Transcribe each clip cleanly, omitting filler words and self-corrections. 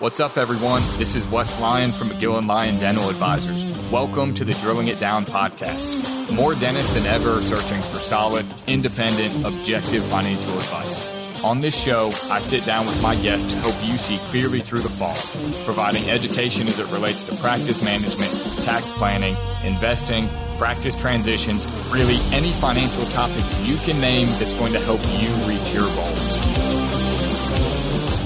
What's up, everyone? This is Wes Lyon from McGill & Lyon Dental Advisors. Welcome to the Drilling It Down podcast. More dentists than ever are searching for solid, independent, objective financial advice. On this show, I sit down with my guests to help you see clearly through the fog, providing education as it relates to practice management, tax planning, investing, practice transitions, really any financial topic you can name that's going to help you reach your goals.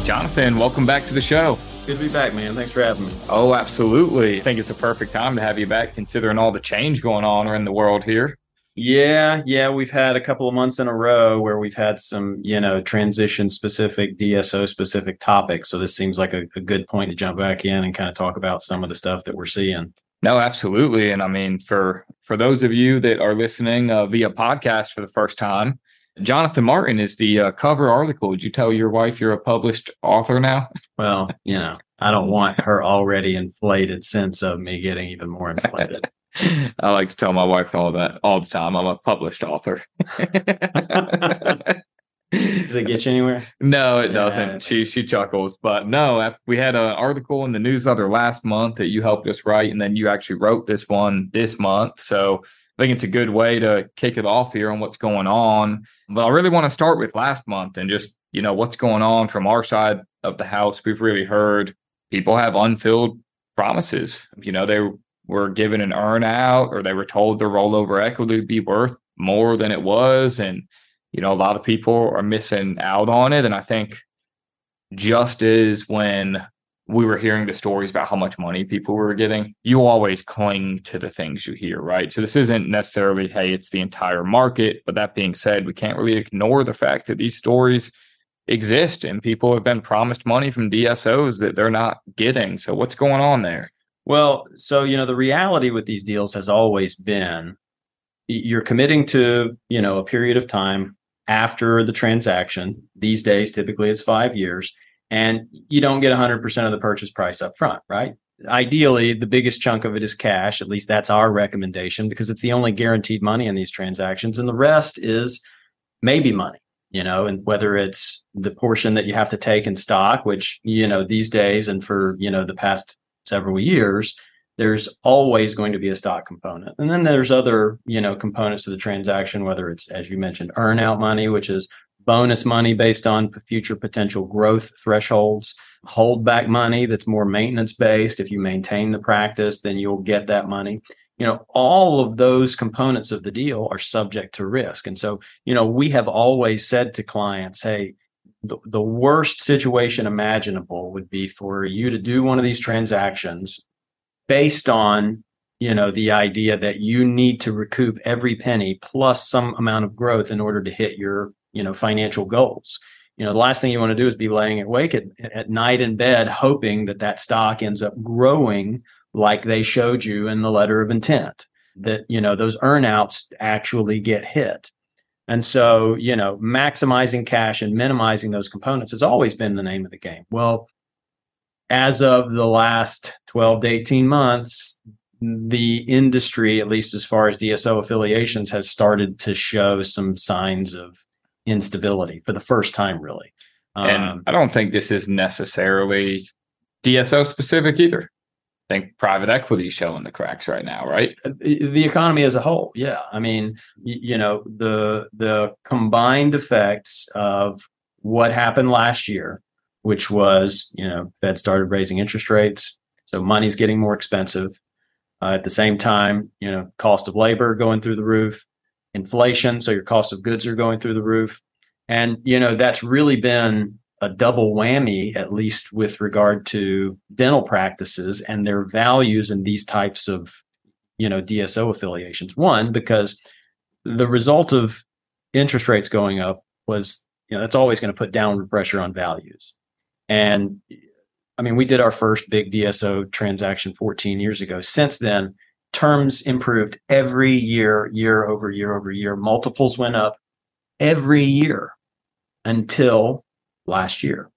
Jonathan, welcome back to the show. Good to be back, man. Thanks for having me. Oh, absolutely. I think it's a perfect time to have you back considering all the change going on in the world here. Yeah. We've had a couple of months in a row where we've had some, transition-specific, DSO-specific topics. So this seems like a good point to jump back in and kind of talk about some of the stuff that we're seeing. No, absolutely. And I mean, for those of you that are listening via podcast for the first time, Jonathan Martin is the cover article. Would you tell your wife you're a published author now? Well, I don't want her already inflated sense of me getting even more inflated. I like to tell my wife all the time. I'm a published author. Does it get you anywhere? No, it doesn't. She chuckles. But no, we had an article in the newsletter last month that you helped us write, and then you actually wrote this one this month. So I think it's a good way to kick it off here on what's going on. But I really want to start with last month and just, what's going on from our side of the house. We've really heard people have unfilled promises. They were given an earn out or they were told their rollover equity would be worth more than it was. And, a lot of people are missing out on it. And I think just as when we were hearing the stories about how much money people were getting, you always cling to the things you hear, right? So this isn't necessarily, hey, it's the entire market. But that being said, we can't really ignore the fact that these stories exist and people have been promised money from DSOs that they're not getting. So what's going on there? Well, so, the reality with these deals has always been you're committing to, a period of time after the transaction. These days, typically it's 5 years. And you don't get 100% of the purchase price up front, right? Ideally, the biggest chunk of it is cash. At least that's our recommendation because it's the only guaranteed money in these transactions. And the rest is maybe money, and whether it's the portion that you have to take in stock, which, these days and for, the past several years, there's always going to be a stock component. And then there's other, components to the transaction, whether it's, as you mentioned, earn out money, which is bonus money based on future potential growth thresholds, holdback money that's more maintenance based. If you maintain the practice, then you'll get that money. All of those components of the deal are subject to risk. And so, we have always said to clients, hey, the worst situation imaginable would be for you to do one of these transactions based on the idea that you need to recoup every penny plus some amount of growth in order to hit your financial goals. The last thing you want to do is be laying awake at night in bed, hoping that stock ends up growing like they showed you in the letter of intent, that, those earnouts actually get hit. And so, maximizing cash and minimizing those components has always been the name of the game. Well, as of the last 12 to 18 months, the industry, at least as far as DSO affiliations, has started to show some signs of instability for the first time, really. And I don't think this is necessarily DSO specific either. I think private equity is showing the cracks right now, right? The economy as a whole. Yeah. I mean, the combined effects of what happened last year, which was, Fed started raising interest rates. So money's getting more expensive. At the same time, cost of labor going through the roof. Inflation, so your cost of goods are going through the roof. And, that's really been a double whammy, at least with regard to dental practices and their values in these types of, DSO affiliations. One, because the result of interest rates going up was, that's always going to put downward pressure on values. And I mean, we did our first big DSO transaction 14 years ago. Since then, terms improved every year over year. Multiples went up every year until last year.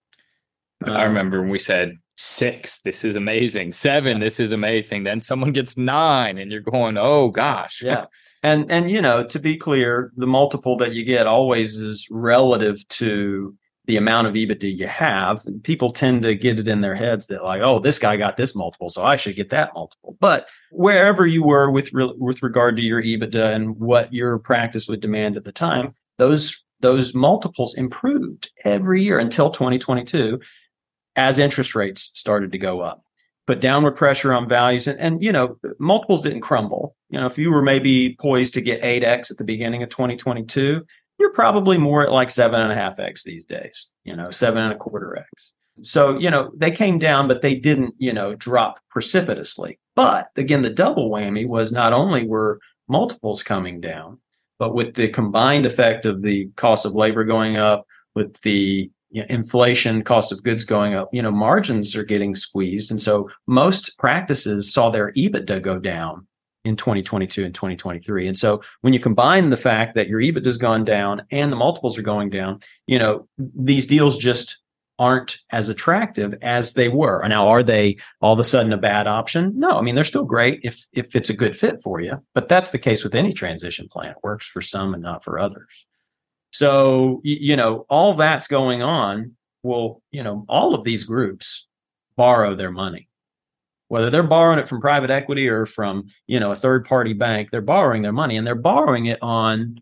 I remember when we said 6, this is amazing. 7, this is amazing. Then someone gets 9 and you're going, oh, gosh. Yeah. And to be clear, the multiple that you get always is relative to the amount of EBITDA you have. People tend to get it in their heads that like, oh, this guy got this multiple, so I should get that multiple. But wherever you were with regard to your EBITDA and what your practice would demand at the time, those multiples improved every year until 2022 as interest rates started to go up, put downward pressure on values. And you know, multiples didn't crumble. You know, if you were maybe poised to get 8x at the beginning of 2022, you're probably more at like 7.5x these days, you know, 7.25x. So, you know, they came down, but they didn't, you know, drop precipitously. But again, the double whammy was not only were multiples coming down, but with the combined effect of the cost of labor going up, with the inflation, cost of goods going up, you know, margins are getting squeezed. And so most practices saw their EBITDA go down in 2022 and 2023. And so when you combine the fact that your EBITDA has gone down and the multiples are going down, you know, these deals just aren't as attractive as they were. Now, are they all of a sudden a bad option? No, I mean, they're still great if it's a good fit for you, but that's the case with any transition plan. It works for some and not for others. So, you know, all that's going on. Well, you know, all of these groups borrow their money. Whether they're borrowing it from private equity or from, you know, a third-party bank, they're borrowing their money, and they're borrowing it on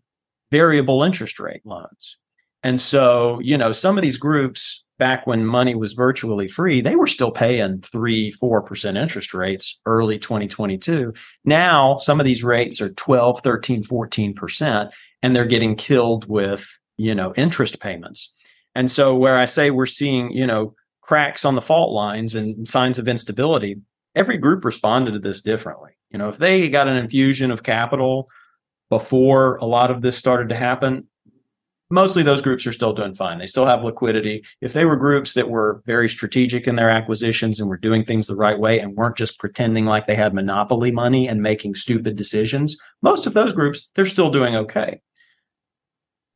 variable interest rate loans. And so, you know, some of these groups back when money was virtually free, they were still paying 3-4% interest rates early 2022. Now, some of these rates are 12%, 13%, 14%, and they're getting killed with, you know, interest payments. And so where I say we're seeing, you know, cracks on the fault lines and signs of instability, every group responded to this differently. You know, if they got an infusion of capital before a lot of this started to happen, mostly those groups are still doing fine. They still have liquidity. If they were groups that were very strategic in their acquisitions and were doing things the right way and weren't just pretending like they had monopoly money and making stupid decisions, most of those groups, they're still doing okay.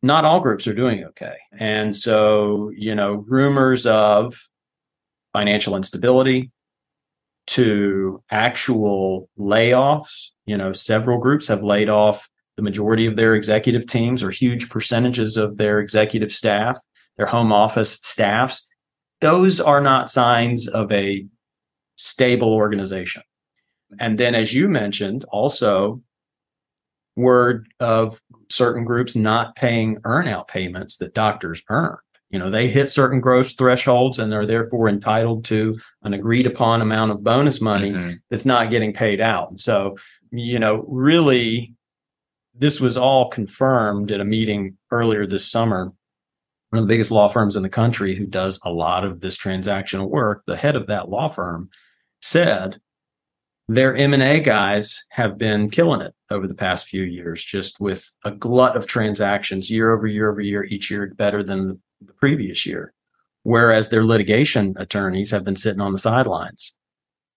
Not all groups are doing okay. And so, you know, rumors of financial instability to actual layoffs. You know, several groups have laid off the majority of their executive teams or huge percentages of their executive staff, their home office staffs. Those are not signs of a stable organization. And then, as you mentioned, also word of certain groups not paying earnout payments that doctors earn. You know, they hit certain gross thresholds and are therefore entitled to an agreed upon amount of bonus money that's not getting paid out. And so, you know, really, this was all confirmed at a meeting earlier this summer. One of the biggest law firms in the country who does a lot of this transactional work, the head of that law firm said their M&A guys have been killing it over the past few years, just with a glut of transactions year over year over year, each year better than the previous year, whereas their litigation attorneys have been sitting on the sidelines.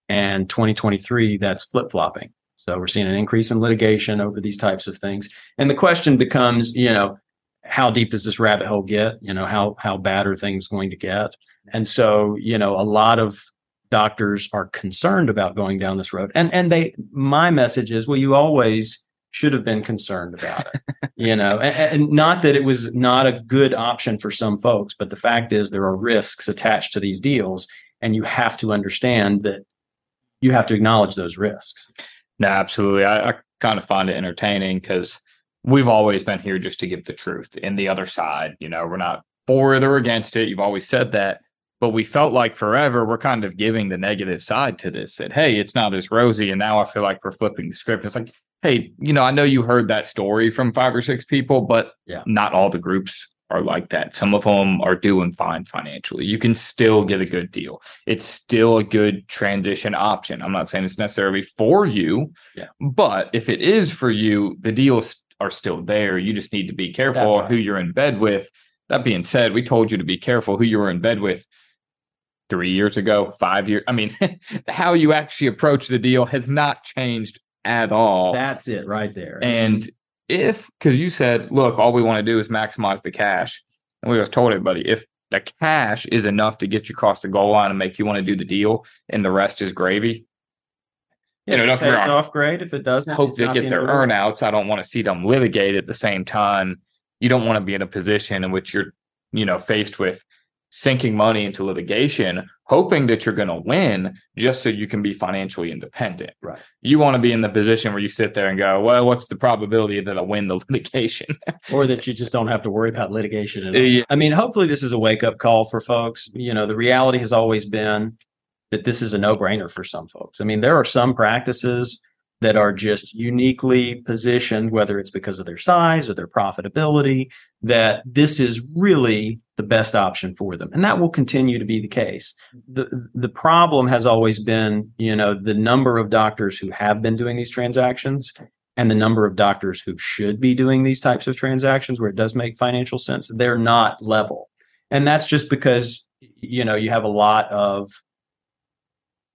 And 2023, that's flip-flopping. So we're seeing an increase in litigation over these types of things. And the question becomes, you know, how deep does this rabbit hole get? You know, how bad are things going to get? And so, you know, a lot of doctors are concerned about going down this road. And they, my message is, well, you always should have been concerned about it, you know, and not that it was not a good option for some folks, but the fact is there are risks attached to these deals, and you have to understand that you have to acknowledge those risks. No, absolutely. I kind of find it entertaining because we've always been here just to give the truth and the other side. You know, we're not for it or against it. You've always said that. But we felt like forever we're kind of giving the negative side to this, that, hey, it's not as rosy. And now I feel like we're flipping the script. It's like, hey, you know, I know you heard that story from 5 or 6 people, but not all the groups are like that. Some of them are doing fine financially. You can still get a good deal. It's still a good transition option. I'm not saying it's necessarily for you, but if it is for you, the deals are still there. You just need to be careful who you're in bed with. That being said, we told you to be careful who you were in bed with 3 years ago, 5 years. I mean, how you actually approach the deal has not changed at all. That's it right there. And if, because you said, look, all we want to do is maximize the cash. And we always told everybody, if the cash is enough to get you across the goal line and make you want to do the deal, and the rest is gravy. Yeah, you know, don't it's off grade. If it doesn't, hope they get their earnouts. I don't want to see them litigate at the same time. You don't want to be in a position in which you're you know, faced with sinking money into litigation, hoping that you're going to win just so you can be financially independent. Right. You want to be in the position where you sit there and go, well, what's the probability that I win the litigation? Or that you just don't have to worry about litigation at all. Yeah. I mean, hopefully this is a wake-up call for folks. You know, the reality has always been that this is a no-brainer for some folks. I mean, there are some practices that are just uniquely positioned, whether it's because of their size or their profitability, that this is really the best option for them. And that will continue to be the case. The problem has always been, you know, the number of doctors who have been doing these transactions and the number of doctors who should be doing these types of transactions where it does make financial sense, they're not level. And that's just because, you know, you have a lot of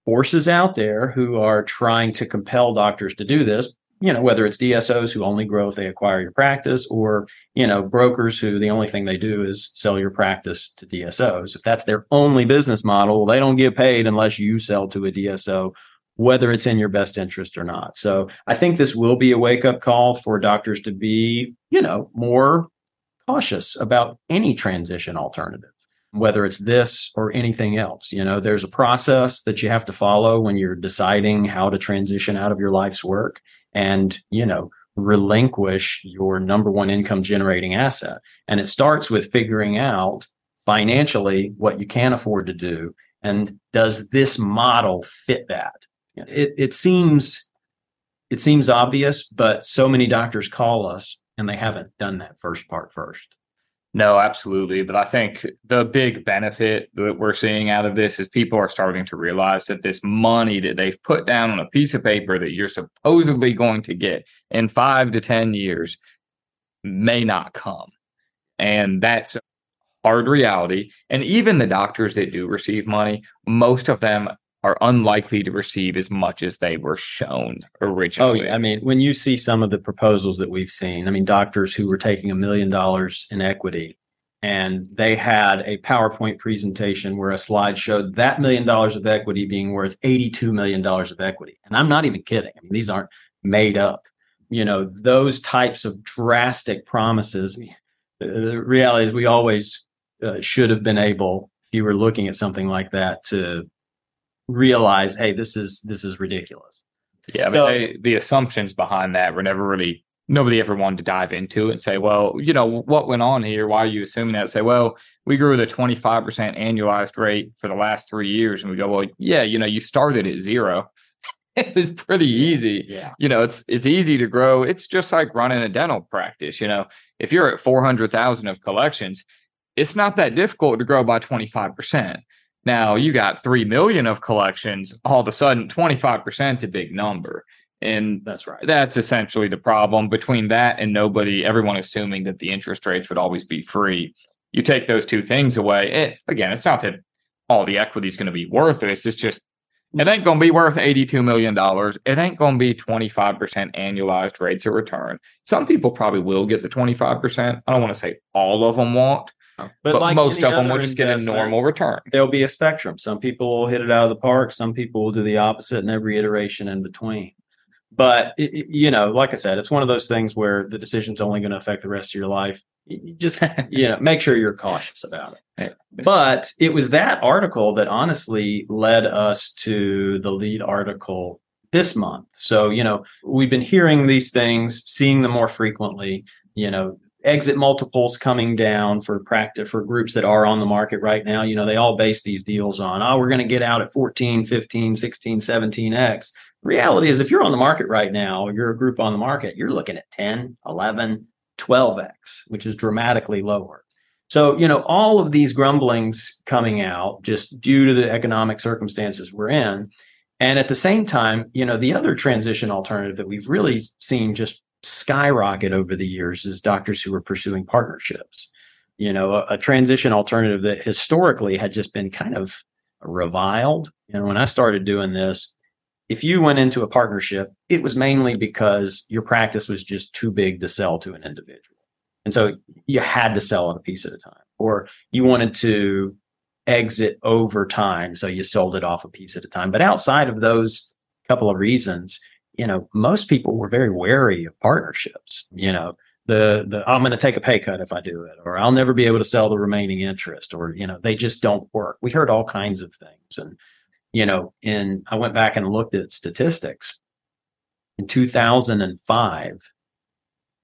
forces out there who are trying to compel doctors to do this, you know, whether it's DSOs who only grow if they acquire your practice, or, you know, brokers who the only thing they do is sell your practice to DSOs. If that's their only business model, they don't get paid unless you sell to a DSO, whether it's in your best interest or not. So I think this will be a wake-up call for doctors to be, you know, more cautious about any transition alternative, whether it's this or anything else. You know, there's a process that you have to follow when you're deciding how to transition out of your life's work and, you know, relinquish your number one income generating asset. And it starts with figuring out financially what you can afford to do. And does this model fit that? It seems obvious, but so many doctors call us and they haven't done that first part first. No, absolutely. But I think the big benefit that we're seeing out of this is people are starting to realize that this money that they've put down on a piece of paper that you're supposedly going to get in 5 to 10 years may not come. And that's a hard reality. And even the doctors that do receive money, most of them are unlikely to receive as much as they were shown originally. Oh, yeah. I mean, when you see some of the proposals that we've seen, I mean, doctors who were taking $1 million in equity and they had a PowerPoint presentation where a slide showed that $1 million of equity being worth $82 million of equity. And I'm not even kidding. I mean, these aren't made up. You know, those types of drastic promises. The reality is we always should have been able, if you were looking at something like that, to realize, hey, this is ridiculous. Yeah, so, but the assumptions behind that were never really, nobody ever wanted to dive into it and say, well, you know, what went on here? Why are you assuming that? Say, well, we grew the 25% annualized rate for the last 3 years. And we go, well, yeah, you know, you started at zero. It was pretty easy. Yeah. You know, it's easy to grow. It's just like running a dental practice. You know, if you're at 400,000 of collections, it's not that difficult to grow by 25%. Now, you got 3 million of collections, all of a sudden, 25% is a big number. And that's right. That's essentially the problem. Between that and nobody, everyone assuming that the interest rates would always be free. You take those two things away. Again, it's not that all the equity is going to be worth it. It's just, it ain't going to be worth $82 million. It ain't going to be 25% annualized rates of return. Some people probably will get the 25%. I don't want to say all of them won't. But like most of them will just get a normal return. There'll be a spectrum. Some people will hit it out of the park. Some people will do the opposite, and every iteration in between. But, you know, like I said, it's one of those things where the decision's only going to affect the rest of your life. You just, you know, make sure you're cautious about it. But it was that article that honestly led us to the lead article this month. So, you know, we've been hearing these things, seeing them more frequently, you know, exit multiples coming down for practice for groups that are on the market right now. You know, they all base these deals on, oh, we're going to get out at 14, 15, 16, 17x. Reality is if you're on the market right now, or you're a group on the market, you're looking at 10, 11, 12x, which is dramatically lower. So, you know, all of these grumblings coming out just due to the economic circumstances we're in. And at the same time, you know, the other transition alternative that we've really seen just skyrocket over the years is doctors who are pursuing partnerships. You know, a transition alternative that historically had just been kind of reviled. And when I started doing this, if you went into a partnership, it was mainly because your practice was just too big to sell to an individual. And so you had to sell it a piece at a time, or you wanted to exit over time. So you sold it off a piece at a time. But outside of those couple of reasons, you know, most people were very wary of partnerships. You know, I'm going to take a pay cut if I do it, or I'll never be able to sell the remaining interest, or, you know, they just don't work. We heard all kinds of things. And, you know, and I went back and looked at statistics. In 2005,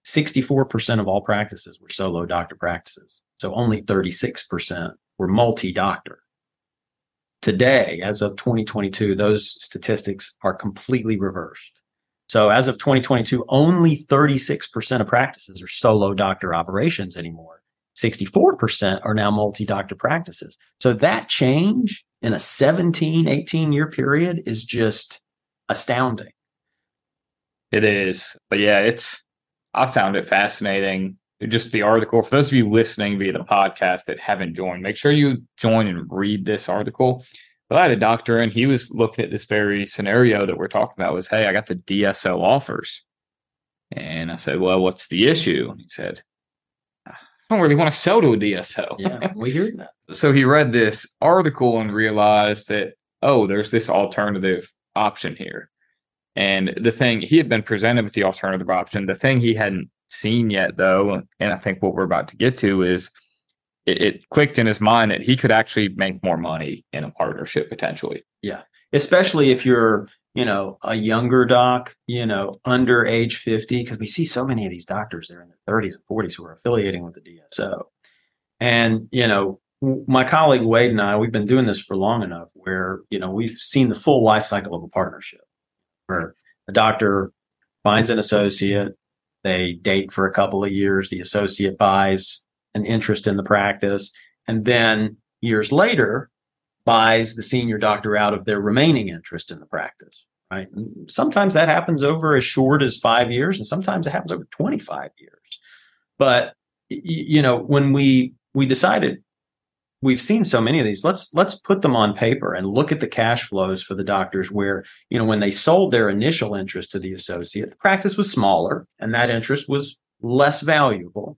64% of all practices were solo doctor practices. So only 36% were multi-doctor. Today, as of 2022, those statistics are completely reversed. So as of 2022, only 36% of practices are solo doctor operations anymore. 64% are now multi-doctor practices. So that change in a 17, 18-year period is just astounding. It is. But yeah, I found it fascinating. Just the article, for those of you listening via the podcast that haven't joined, make sure you join and read this article. But I had a doctor, and he was looking at this very scenario that we're talking about. Was, hey, I got the DSO offers. And I said, well, what's the issue? And he said, I don't really want to sell to a DSO. Yeah, we hear that. So he read this article and realized that, oh, there's this alternative option here. And the thing, he had been presented with the alternative option. The thing he hadn't seen yet, though, and I think what we're about to get to is, it clicked in his mind that he could actually make more money in a partnership potentially. Yeah. Especially if you're, you know, a younger doc, you know, under age 50, because we see so many of these doctors, they're in their 30s and 40s who are affiliating with the DSO. And, you know, my colleague Wade and I, we've been doing this for long enough where, you know, we've seen the full life cycle of a partnership where a doctor finds an associate, they date for a couple of years, the associate buys an interest in the practice, and then years later buys the senior doctor out of their remaining interest in the practice, right? And sometimes that happens over as short as 5 years, and sometimes it happens over 25 years. But, you know, when we decided we've seen so many of these, let's put them on paper and look at the cash flows for the doctors where, you know, when they sold their initial interest to the associate, the practice was smaller and that interest was less valuable.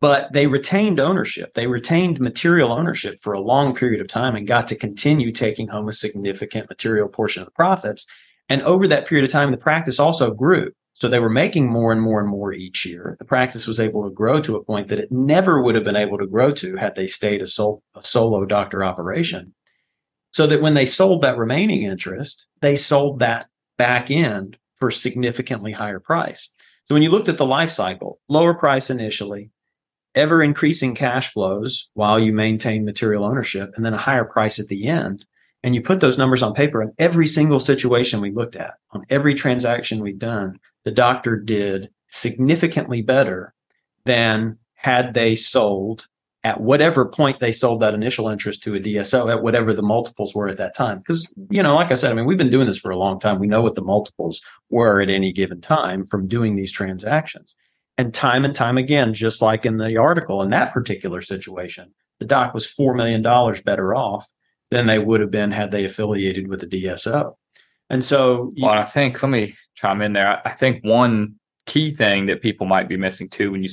But they retained ownership. They retained material ownership for a long period of time and got to continue taking home a significant material portion of the profits. And over that period of time, the practice also grew. So they were making more and more and more each year. The practice was able to grow to a point that it never would have been able to grow to had they stayed a solo doctor operation. So that when they sold that remaining interest, they sold that back end for a significantly higher price. So when you looked at the life cycle, lower price initially, ever increasing cash flows while you maintain material ownership, and then a higher price at the end. And you put those numbers on paper, and every single situation we looked at, on every transaction we've done, the doctor did significantly better than had they sold at whatever point they sold that initial interest to a DSO at whatever the multiples were at that time. Because, you know, like I said, I mean, we've been doing this for a long time. We know what the multiples were at any given time from doing these transactions. And time again, just like in the article, in that particular situation, the doc was $4 million better off than they would have been had they affiliated with a DSO. And so... Well, I think, let me chime in there. I think one key thing that people might be missing too, when you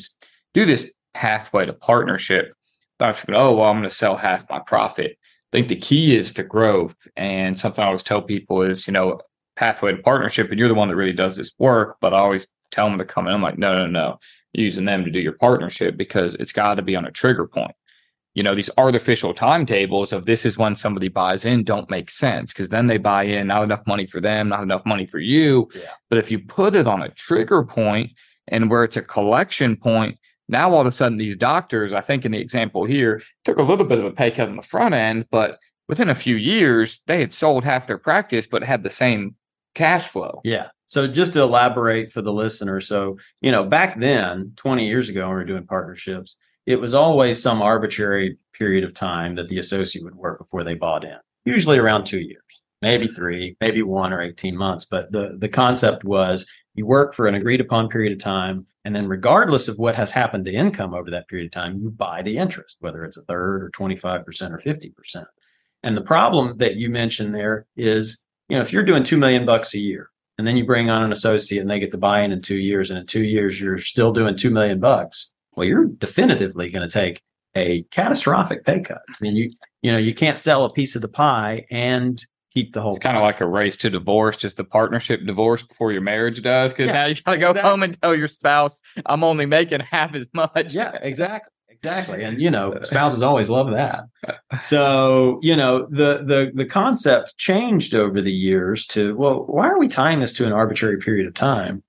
do this pathway to partnership, doctors go, oh, well, I'm going to sell half my profit. I think the key is the growth. And something I always tell people is, you know, pathway to partnership, and you're the one that really does this work, but I always tell them to come in. I'm like, no. You're using them to do your partnership because it's got to be on a trigger point. You know, these artificial timetables of this is when somebody buys in don't make sense because then they buy in, not enough money for them, not enough money for you. Yeah. But if you put it on a trigger point and where it's a collection point, now all of a sudden these doctors, I think in the example here, took a little bit of a pay cut on the front end, but within a few years, they had sold half their practice but had the same cash flow. Yeah. So just to elaborate for the listener, so, you know, back then, 20 years ago, when we were doing partnerships, it was always some arbitrary period of time that the associate would work before they bought in, usually around 2 years, maybe 3, maybe 1 or 18 months. But the concept was you work for an agreed upon period of time, and then regardless of what has happened to income over that period of time, you buy the interest, whether it's a third or 25% or 50%. And the problem that you mentioned there is, you know, if you're doing $2 million a year, and then you bring on an associate and they get to buy in 2 years, and in 2 years, you're still doing $2 million. Well, you're definitively going to take a catastrophic pay cut. I mean, you know, you can't sell a piece of the pie and keep the whole. It's kind of like a race to divorce, just the partnership divorce before your marriage does. Because now you got to go home and tell your spouse, I'm only making half as much. Yeah, exactly. Exactly. And, you know, spouses always love that. So, you know, the concept changed over the years to, well, why are we tying this to an arbitrary period of time?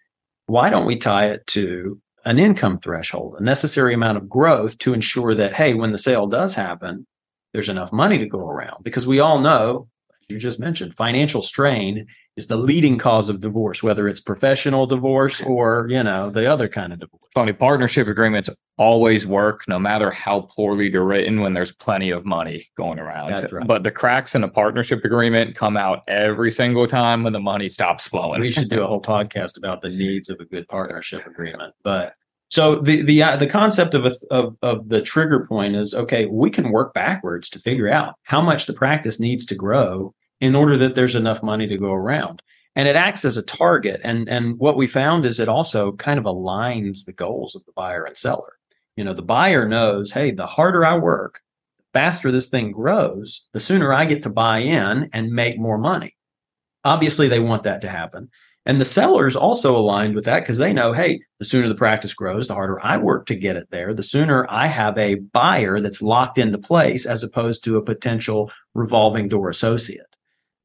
Why don't we tie it to an income threshold, a necessary amount of growth to ensure that, hey, when the sale does happen, there's enough money to go around? Because we all know, as you just mentioned, financial strain is the leading cause of divorce, whether it's professional divorce or, you know, the other kind of divorce. Funny, partnership agreements always work, no matter how poorly they're written, when there's plenty of money going around. That's right. But the cracks in a partnership agreement come out every single time when the money stops flowing. We should do a whole podcast about the needs of a good partnership agreement. But so the concept of the trigger point is, okay, we can work backwards to figure out how much the practice needs to grow in order that there's enough money to go around. And it acts as a target. And what we found is it also kind of aligns the goals of the buyer and seller. You know, the buyer knows, hey, the harder I work, the faster this thing grows, the sooner I get to buy in and make more money. Obviously, they want that to happen. And the seller's also aligned with that because they know, hey, the sooner the practice grows, the harder I work to get it there, the sooner I have a buyer that's locked into place as opposed to a potential revolving door associate.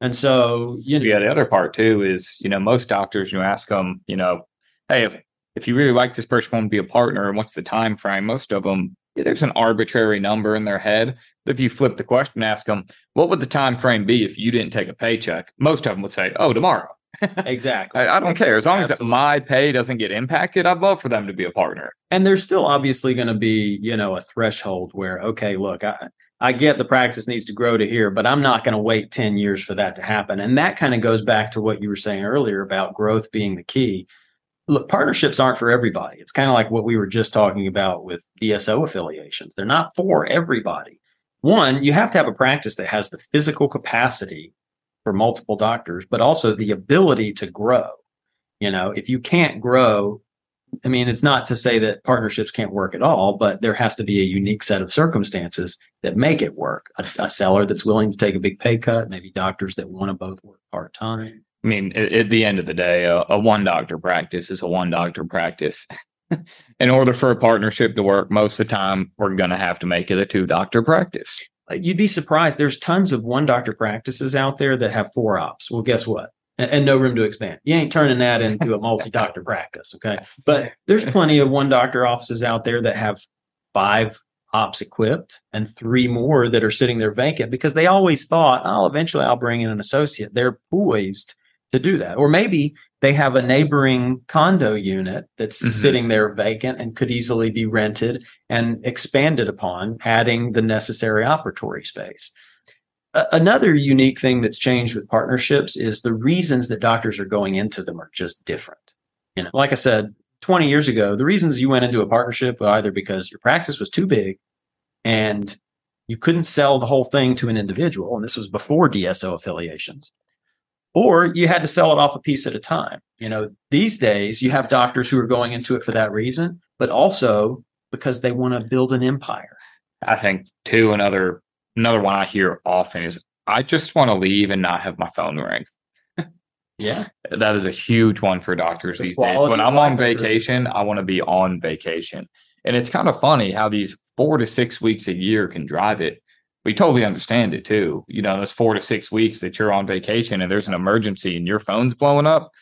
And so, you know, yeah, the other part too is, you know, most doctors, you ask them, you know, hey, if you really like this person, want to be a partner, and what's the time frame? Most of them, there's an arbitrary number in their head. If you flip the question, ask them, what would the time frame be if you didn't take a paycheck? Most of them would say, oh, tomorrow. Exactly. I don't care. As long as my pay doesn't get impacted, I'd love for them to be a partner. And there's still obviously going to be, you know, a threshold where, okay, look, I get the practice needs to grow to here, but I'm not going to wait 10 years for that to happen. And that kind of goes back to what you were saying earlier about growth being the key. Look, partnerships aren't for everybody. It's kind of like what we were just talking about with DSO affiliations. They're not for everybody. One, you have to have a practice that has the physical capacity for multiple doctors, but also the ability to grow. You know, if you can't grow, I mean, it's not to say that partnerships can't work at all, but there has to be a unique set of circumstances that make it work. A seller that's willing to take a big pay cut, maybe doctors that want to both work part-time. I mean, at the end of the day, a one-doctor practice is a one-doctor practice. In order for a partnership to work, most of the time, we're going to have to make it a two-doctor practice. You'd be surprised. There's tons of one-doctor practices out there that have four ops. Well, guess what? And no room to expand. You ain't turning that into a multi-doctor practice, okay? But there's plenty of one-doctor offices out there that have five ops equipped and three more that are sitting there vacant because they always thought, oh, eventually I'll bring in an associate. They're poised to do that. Or maybe they have a neighboring condo unit that's sitting there vacant and could easily be rented and expanded upon, adding the necessary operatory space. Another unique thing that's changed with partnerships is the reasons that doctors are going into them are just different. You know, like I said, 20 years ago, the reasons you went into a partnership were either because your practice was too big and you couldn't sell the whole thing to an individual, and this was before DSO affiliations, or you had to sell it off a piece at a time. You know, these days you have doctors who are going into it for that reason, but also because they want to build an empire. I think too, another one I hear often is, I just want to leave and not have my phone ring. Yeah. That is a huge one for doctors these days. When I'm on vacation, I want to be on vacation. And it's kind of funny how these 4 to 6 weeks a year can drive it. We totally understand it too. You know, those 4 to 6 weeks that you're on vacation and there's an emergency and your phone's blowing up.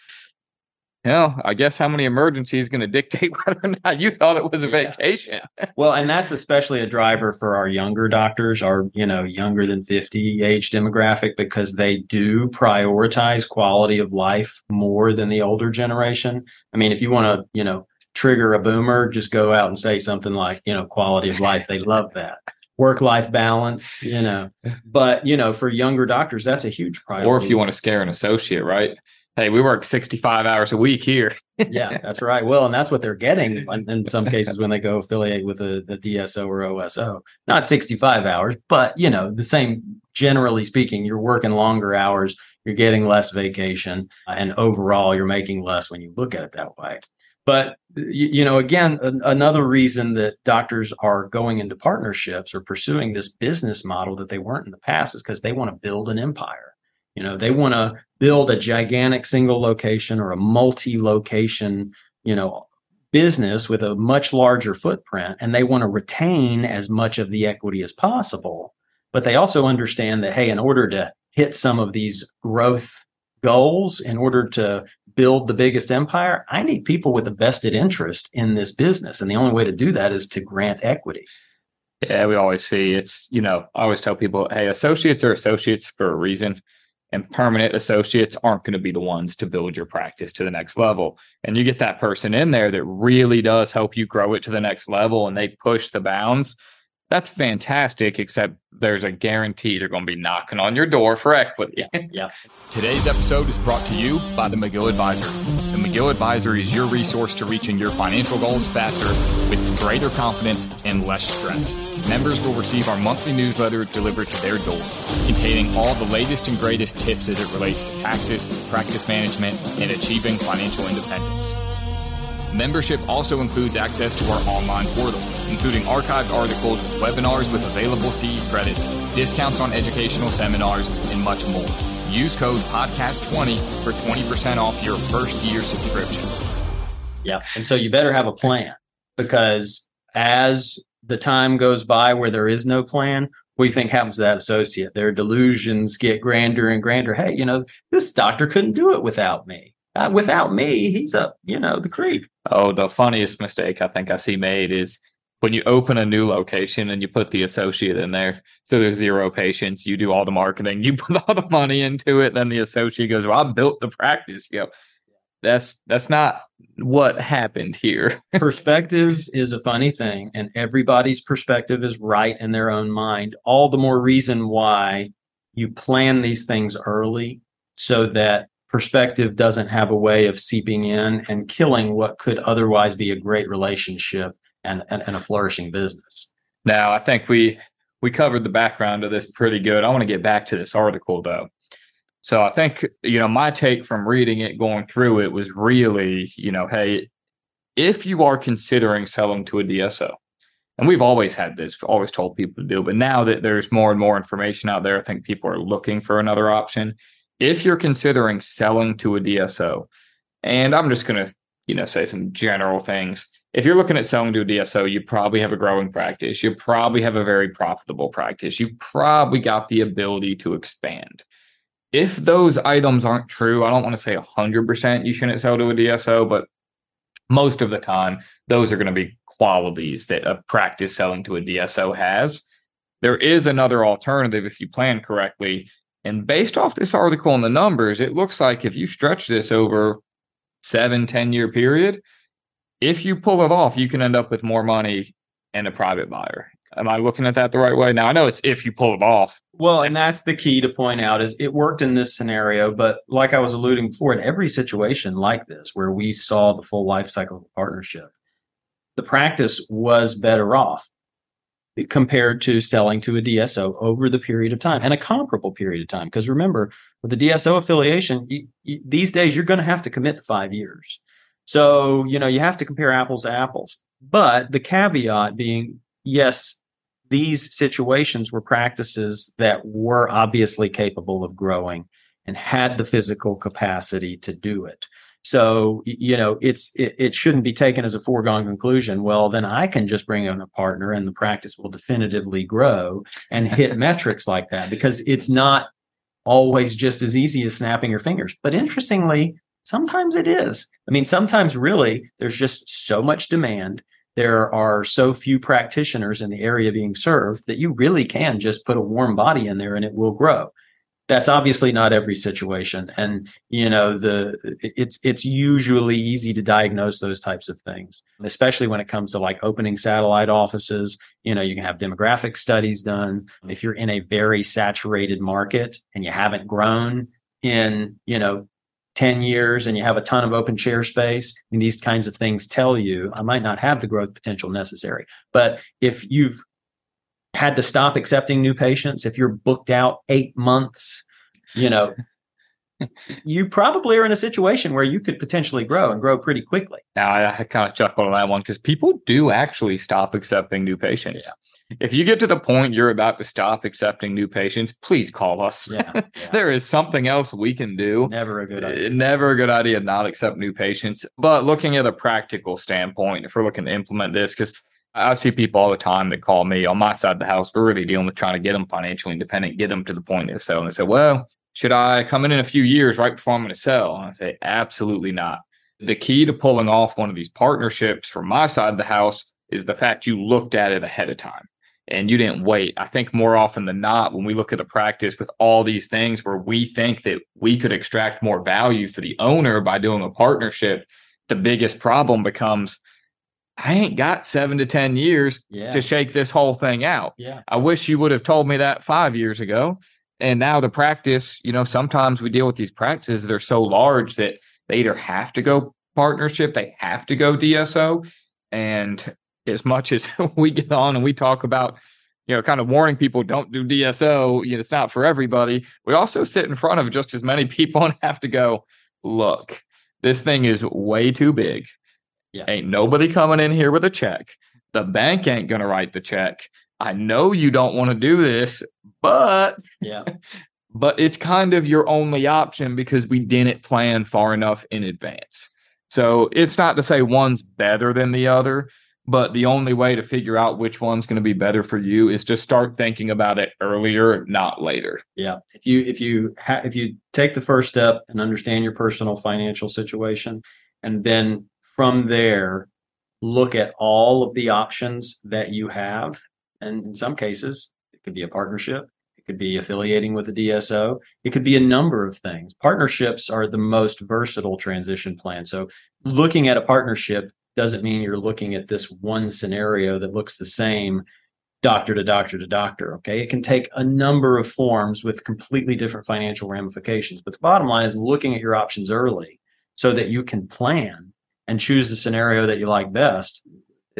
Yeah, I guess how many emergencies is going to dictate whether or not you thought it was a vacation. Well, and that's especially a driver for our younger doctors, our, you know, younger than 50 age demographic, because they do prioritize quality of life more than the older generation. I mean, if you want to, you know, trigger a boomer, just go out and say something like, you know, quality of life. They love that. Work-life balance, you know. But, you know, for younger doctors, that's a huge priority. Or if you want to scare an associate, right? Hey, we work 65 hours a week here. Yeah, that's right. Well, and that's what they're getting in some cases when they go affiliate with a DSO or OSO. Not 65 hours, but, you know, the same, generally speaking, you're working longer hours, you're getting less vacation, and overall, you're making less when you look at it that way. But, you know, again, another reason that doctors are going into partnerships or pursuing this business model that they weren't in the past is because they want to build an empire. You know, they want to build a gigantic single location or a multi-location, you know, business with a much larger footprint, and they want to retain as much of the equity as possible. But they also understand that, hey, in order to hit some of these growth goals, in order to build the biggest empire, I need people with a vested interest in this business. And the only way to do that is to grant equity. Yeah, we always see it's, you know, I always tell people, hey, associates are associates for a reason. And permanent associates aren't going to be the ones to build your practice to the next level. And you get that person in there that really does help you grow it to the next level and they push the bounds. That's fantastic, except there's a guarantee they're going to be knocking on your door for equity. Yeah. Today's episode is brought to you by the McGill Advisor. The McGill Advisor is your resource to reaching your financial goals faster with greater confidence and less stress. Members will receive our monthly newsletter delivered to their door, containing all the latest and greatest tips as it relates to taxes, practice management, and achieving financial independence. Membership also includes access to our online portal, including archived articles, webinars with available CE credits, discounts on educational seminars, and much more. Use code PODCAST20 for 20% off your first year subscription. Yeah, and so you better have a plan, because as the time goes by where there is no plan, what do you think happens to that associate? Their delusions get grander and grander. Hey, you know, this doctor couldn't do it without me. Without me, he's up, you know, the creek. Oh, the funniest mistake I think I see made is when you open a new location and you put the associate in there. So there's zero patients. You do all the marketing. You put all the money into it. Then the associate goes, well, I built the practice. You know, that's not what happened here. Perspective is a funny thing, and everybody's perspective is right in their own mind. All the more reason why you plan these things early so that perspective doesn't have a way of seeping in and killing what could otherwise be a great relationship and a flourishing business. Now, I think we covered the background of this pretty good. I want to get back to this article, though. So I think, you know, my take from reading it, going through it, was really, you know, hey, if you are considering selling to a DSO, and we've always had this, always told people to do, but now that there's more and more information out there, I think people are looking for another option. If you're considering selling to a DSO, and I'm just going to, you know, say some general things. If you're looking at selling to a DSO, you probably have a growing practice. You probably have a very profitable practice. You probably got the ability to expand. If those items aren't true, I don't want to say 100% you shouldn't sell to a DSO, but most of the time, those are going to be qualities that a practice selling to a DSO has. There is another alternative if you plan correctly. And based off this article and the numbers, it looks like if you stretch this over 7-10 year period, if you pull it off, you can end up with more money and a private buyer. Am I looking at that the right way? Now, I know it's if you pull it off. Well, and that's the key to point out is it worked in this scenario, but like I was alluding before, in every situation like this, where we saw the full life cycle of the partnership, the practice was better off compared to selling to a DSO over the period of time and a comparable period of time. Because remember, with the DSO affiliation, these days you're going to have to commit to 5 years. So, you know, you have to compare apples to apples. But the caveat being, yes, these situations were practices that were obviously capable of growing and had the physical capacity to do it. So, you know, it shouldn't be taken as a foregone conclusion. Well, then I can just bring in a partner and the practice will definitively grow and hit metrics like that, because it's not always just as easy as snapping your fingers. But interestingly, sometimes it is. I mean, sometimes really there's just so much demand. There are so few practitioners in the area being served that you really can just put a warm body in there and it will grow. That's obviously not every situation. And, you know, it's usually easy to diagnose those types of things, especially when it comes to like opening satellite offices. You know, you can have demographic studies done. If you're in a very saturated market and you haven't grown in, you know, 10 years and you have a ton of open chair space, and these kinds of things tell you, I might not have the growth potential necessary. But if you've had to stop accepting new patients, if you're booked out 8 months, you know, you probably are in a situation where you could potentially grow and grow pretty quickly. Now, I kind of chuckled on that one because people do actually stop accepting new patients. Yeah. If you get to the point you're about to stop accepting new patients, please call us. Yeah. There is something else we can do. Never a good idea. Never a good idea to not accept new patients. But looking at a practical standpoint, if we're looking to implement this, because I see people all the time that call me on my side of the house, we're really dealing with trying to get them financially independent, get them to the point they sell. And they say, well, should I come in a few years right before I'm going to sell? And I say, absolutely not. The key to pulling off one of these partnerships from my side of the house is the fact you looked at it ahead of time and you didn't wait. I think more often than not, when we look at the practice with all these things where we think that we could extract more value for the owner by doing a partnership, the biggest problem becomes, I ain't got 7 to 10 years to shake this whole thing out. Yeah. I wish you would have told me that 5 years ago. And now the practice, you know, sometimes we deal with these practices that are so large that they either have to go partnership, they have to go DSO. And as much as we get on and we talk about, you know, kind of warning people don't do DSO, you know, it's not for everybody. We also sit in front of just as many people and have to go, look, this thing is way too big. Yeah. Ain't nobody coming in here with a check. The bank ain't going to write the check. I know you don't want to do this, but but it's kind of your only option because we didn't plan far enough in advance. So it's not to say one's better than the other, but the only way to figure out which one's going to be better for you is to start thinking about it earlier, not later. Yeah. If you take the first step and understand your personal financial situation, and then from there, look at all of the options that you have. And in some cases, it could be a partnership. It could be affiliating with a DSO. It could be a number of things. Partnerships are the most versatile transition plan. So looking at a partnership doesn't mean you're looking at this one scenario that looks the same doctor to doctor to doctor. Okay. It can take a number of forms with completely different financial ramifications. But the bottom line is looking at your options early so that you can plan and choose the scenario that you like best.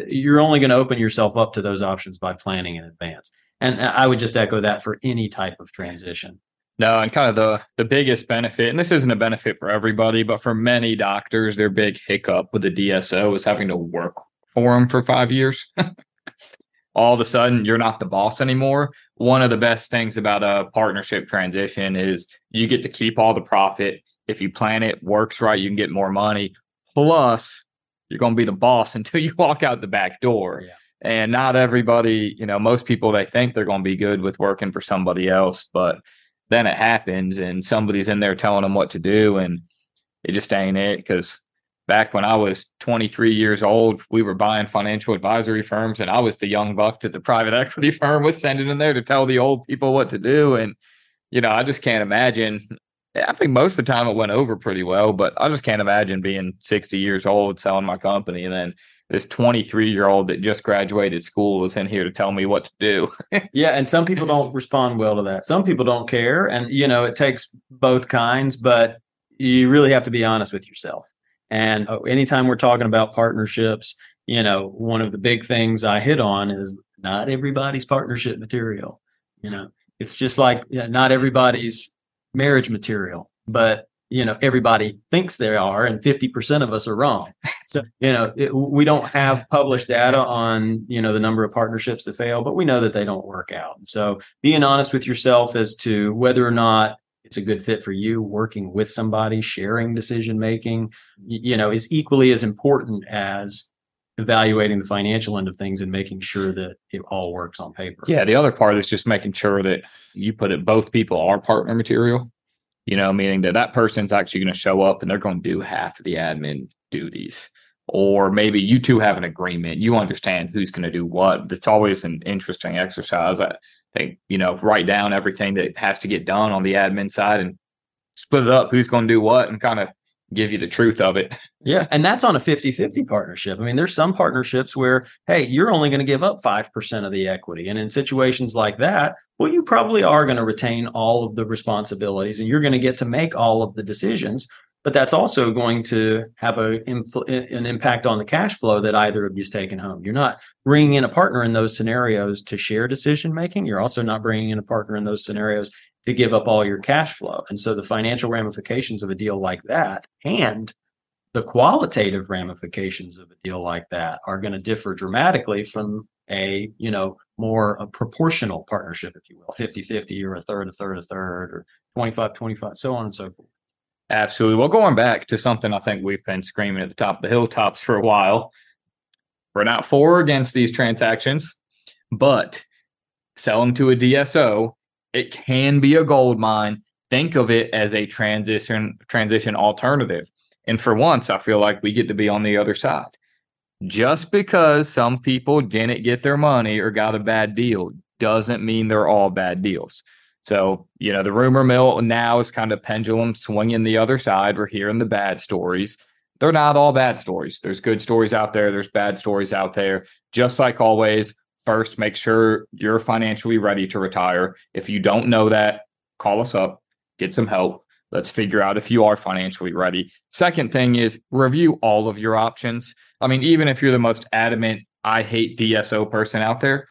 You're only going to open yourself up to those options by planning in advance. And I would just echo that for any type of transition. No, and kind of the biggest benefit, and this isn't a benefit for everybody, but for many doctors, their big hiccup with the DSO is having to work for them for 5 years. All of a sudden, you're not the boss anymore. One of the best things about a partnership transition is you get to keep all the profit. If you plan it, works right, you can get more money. Plus, you're going to be the boss until you walk out the back door. Yeah. And not everybody, you know, most people, they think they're going to be good with working for somebody else, but then it happens and somebody's in there telling them what to do and it just ain't it. Because back when I was 23 years old, we were buying financial advisory firms and I was the young buck that the private equity firm was sending in there to tell the old people what to do. And, you know, I just can't imagine. I think most of the time it went over pretty well, but I just can't imagine being 60 years old selling my company. And then this 23-year-old that just graduated school is in here to tell me what to do. Yeah. And some people don't respond well to that. Some people don't care. And, you know, it takes both kinds, but you really have to be honest with yourself. And anytime we're talking about partnerships, you know, one of the big things I hit on is not everybody's partnership material. You know, it's just like not everybody's marriage material, but you know, everybody thinks they are, and 50% of us are wrong. So, you know, we don't have published data on, you know, the number of partnerships that fail, but we know that they don't work out. So being honest with yourself as to whether or not it's a good fit for you, working with somebody, sharing decision-making, you know, is equally as important as evaluating the financial end of things and making sure that it all works on paper. Yeah. The other part is just making sure that you put it, both people are partner material, you know, meaning that person's actually going to show up and they're going to do half of the admin duties, or maybe you two have an agreement. You understand who's going to do what. That's always an interesting exercise. I think, you know, write down everything that has to get done on the admin side and split it up. Who's going to do what and kind of give you the truth of it. Yeah. And that's on a 50-50 partnership. I mean, there's some partnerships where, hey, you're only going to give up 5% of the equity. And in situations like that, well, you probably are going to retain all of the responsibilities and you're going to get to make all of the decisions. But that's also going to have an impact on the cash flow that either of you's taking home. You're not bringing in a partner in those scenarios to share decision-making. You're also not bringing in a partner in those scenarios to give up all your cash flow. And so the financial ramifications of a deal like that and the qualitative ramifications of a deal like that are going to differ dramatically from a, you know, more a proportional partnership, if you will, 50-50 or a third, a third, a third, or 25-25, so on and so forth. Absolutely. Well, going back to something I think we've been screaming at the top of the hilltops for a while, we're not for or against these transactions, but sell them to a DSO. It can be a gold mine. Think of it as a transition alternative. And for once, I feel like we get to be on the other side. Just because some people didn't get their money or got a bad deal doesn't mean they're all bad deals. So, you know, the rumor mill now is kind of pendulum swinging the other side. We're hearing the bad stories. They're not all bad stories. There's good stories out there. There's bad stories out there. Just like always, first, make sure you're financially ready to retire. If you don't know that, call us up, get some help. Let's figure out if you are financially ready. Second thing is review all of your options. I mean, even if you're the most adamant, I hate DSO person out there,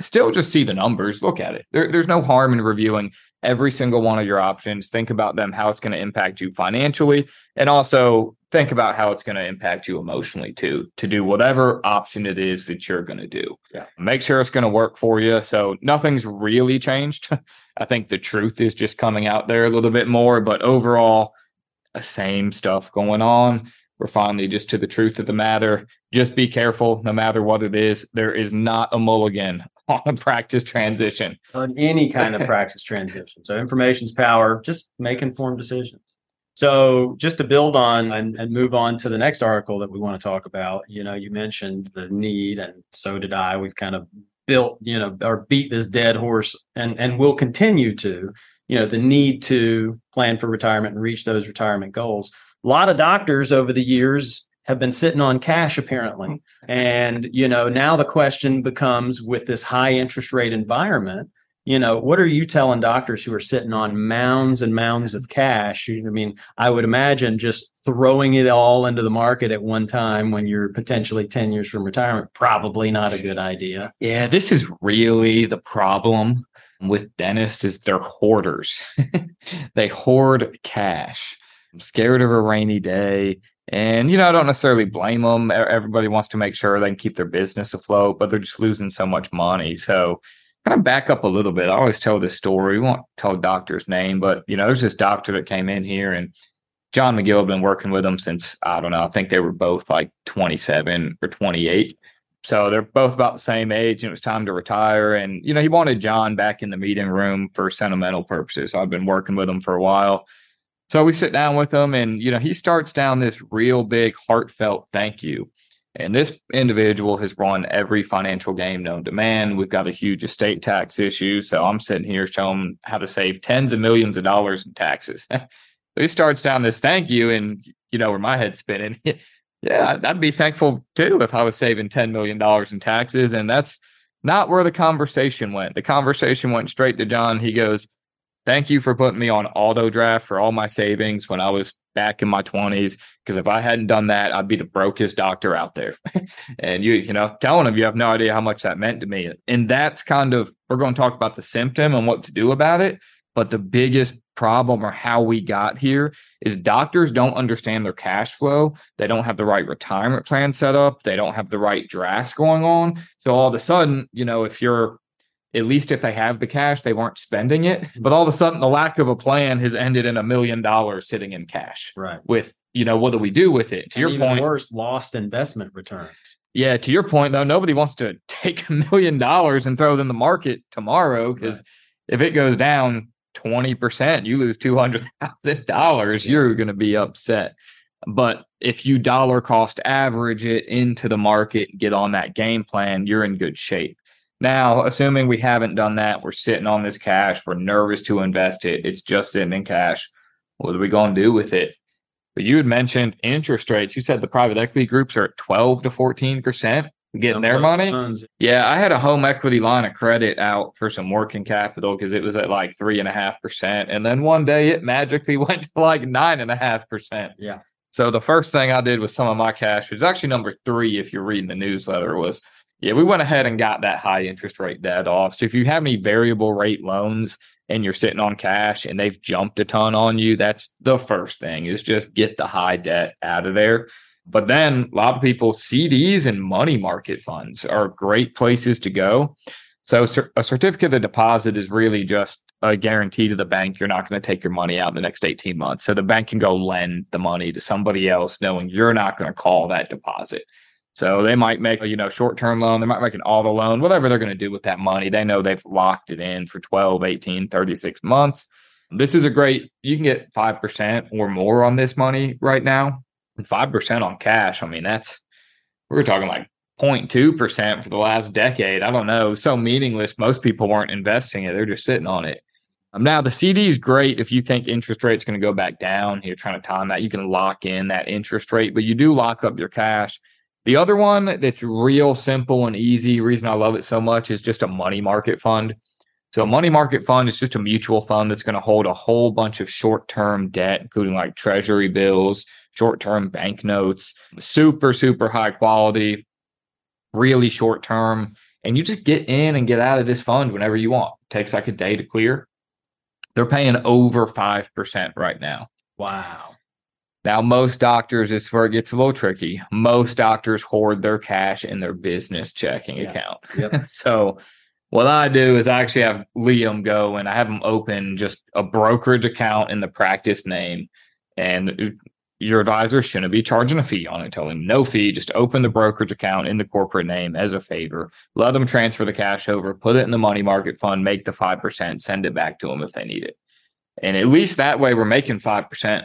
still just see the numbers, look at it. There's no harm in reviewing every single one of your options. Think about them, how it's going to impact you financially, and also think about how it's going to impact you emotionally too, to do whatever option it is that you're going to do. Yeah. Make sure it's going to work for you. So nothing's really changed. I think the truth is just coming out there a little bit more, but overall, same stuff going on. We're finally just to the truth of the matter. Just be careful, no matter what it is. There is not a mulligan on a practice transition. On any kind of practice transition. So information's power, just make informed decisions. So just to build on and move on to the next article that we want to talk about, you know, you mentioned the need, and so did I. We've kind of built, you know, or beat this dead horse, and will continue to, you know, the need to plan for retirement and reach those retirement goals. A lot of doctors over the years have been sitting on cash, apparently. And, you know, now the question becomes, with this high interest rate environment, you know, what are you telling doctors who are sitting on mounds and mounds of cash? I mean, I would imagine just throwing it all into the market at one time when you're potentially 10 years from retirement, probably not a good idea. Yeah, this is really the problem with dentists, is they're hoarders. They hoard cash. I'm scared of a rainy day. And, you know, I don't necessarily blame them. Everybody wants to make sure they can keep their business afloat, but they're just losing so much money. So kind of back up a little bit. I always tell this story. We won't tell a doctor's name, but, you know, there's this doctor that came in here, and John McGill had been working with him since, I don't know, I think they were both like 27 or 28. So they're both about the same age, and it was time to retire. And, you know, he wanted John back in the meeting room for sentimental purposes. I've been working with him for a while. So we sit down with him, and, you know, he starts down this real big heartfelt thank you. And this individual has run every financial game known to man. We've got a huge estate tax issue. So I'm sitting here showing him how to save tens of millions of dollars in taxes. So he starts down this thank you, and, you know, where my head's spinning. Yeah, I'd be thankful too if I was saving $10 million in taxes. And that's not where the conversation went. The conversation went straight to John. He goes, "Thank you for putting me on auto draft for all my savings when I was back in my 20s. Because if I hadn't done that, I'd be the brokest doctor out there." And you know, telling him you have no idea how much that meant to me. And that's kind of, we're going to talk about the symptom and what to do about it. But the biggest problem, or how we got here, is doctors don't understand their cash flow. They don't have the right retirement plan set up. They don't have the right drafts going on. So all of a sudden, you know, if you're, at least if they have the cash, they weren't spending it. But all of a sudden, the lack of a plan has ended in $1 million sitting in cash. Right. With, you know, what do we do with it? To and your even point, worse, lost investment returns. Yeah. To your point, though, nobody wants to take $1 million and throw it in the market tomorrow, because right, if it goes down 20%, you lose $200,000. Yeah. You're going to be upset. But if you dollar cost average it into the market and get on that game plan, you're in good shape. Now, assuming we haven't done that, we're sitting on this cash, we're nervous to invest it, it's just sitting in cash. What are we going to do with it? But you had mentioned interest rates. You said the private equity groups are at 12 to 14% getting their money. Funds. Yeah, I had a home equity line of credit out for some working capital because it was at like 3.5%. And then one day it magically went to like 9.5%. Yeah. So the first thing I did with some of my cash, which is actually number 3, if you're reading the newsletter, was, yeah, we went ahead and got that high interest rate debt off. So if you have any variable rate loans and you're sitting on cash and they've jumped a ton on you, that's the first thing, is just get the high debt out of there. But then a lot of people, CDs and money market funds are great places to go. So a certificate of deposit is really just a guarantee to the bank you're not going to take your money out in the next 18 months. So the bank can go lend the money to somebody else knowing you're not going to call that deposit. So they might make a short-term loan, they might make an auto loan, whatever they're going to do with that money. They know they've locked it in for 12, 18, 36 months. This is a great, you can get 5% or more on this money right now. And 5% on cash, I mean, that's, we're talking like 0.2% for the last decade. I don't know, so meaningless. Most people weren't investing it. They're just sitting on it. Now, the CD is great if you think interest rate's going to go back down. You're trying to time that. You can lock in that interest rate, but you do lock up your cash. The other one that's real simple and easy, reason I love it so much, is just a money market fund. So a money market fund is just a mutual fund that's going to hold a whole bunch of short-term debt, including like treasury bills, short-term banknotes, super, super high quality, really short-term. And you just get in and get out of this fund whenever you want. It takes like a day to clear. They're paying over 5% right now. Wow. Now, most doctors, this is where it gets a little tricky. Most doctors hoard their cash in their business checking account. Yep. So what I do is I actually have Liam go and I have him open just a brokerage account in the practice name. And your advisor shouldn't be charging a fee on it. Tell him no fee. Just open the brokerage account in the corporate name as a favor. Let them transfer the cash over, put it in the money market fund, make the 5%, send it back to them if they need it. And at least that way we're making 5%.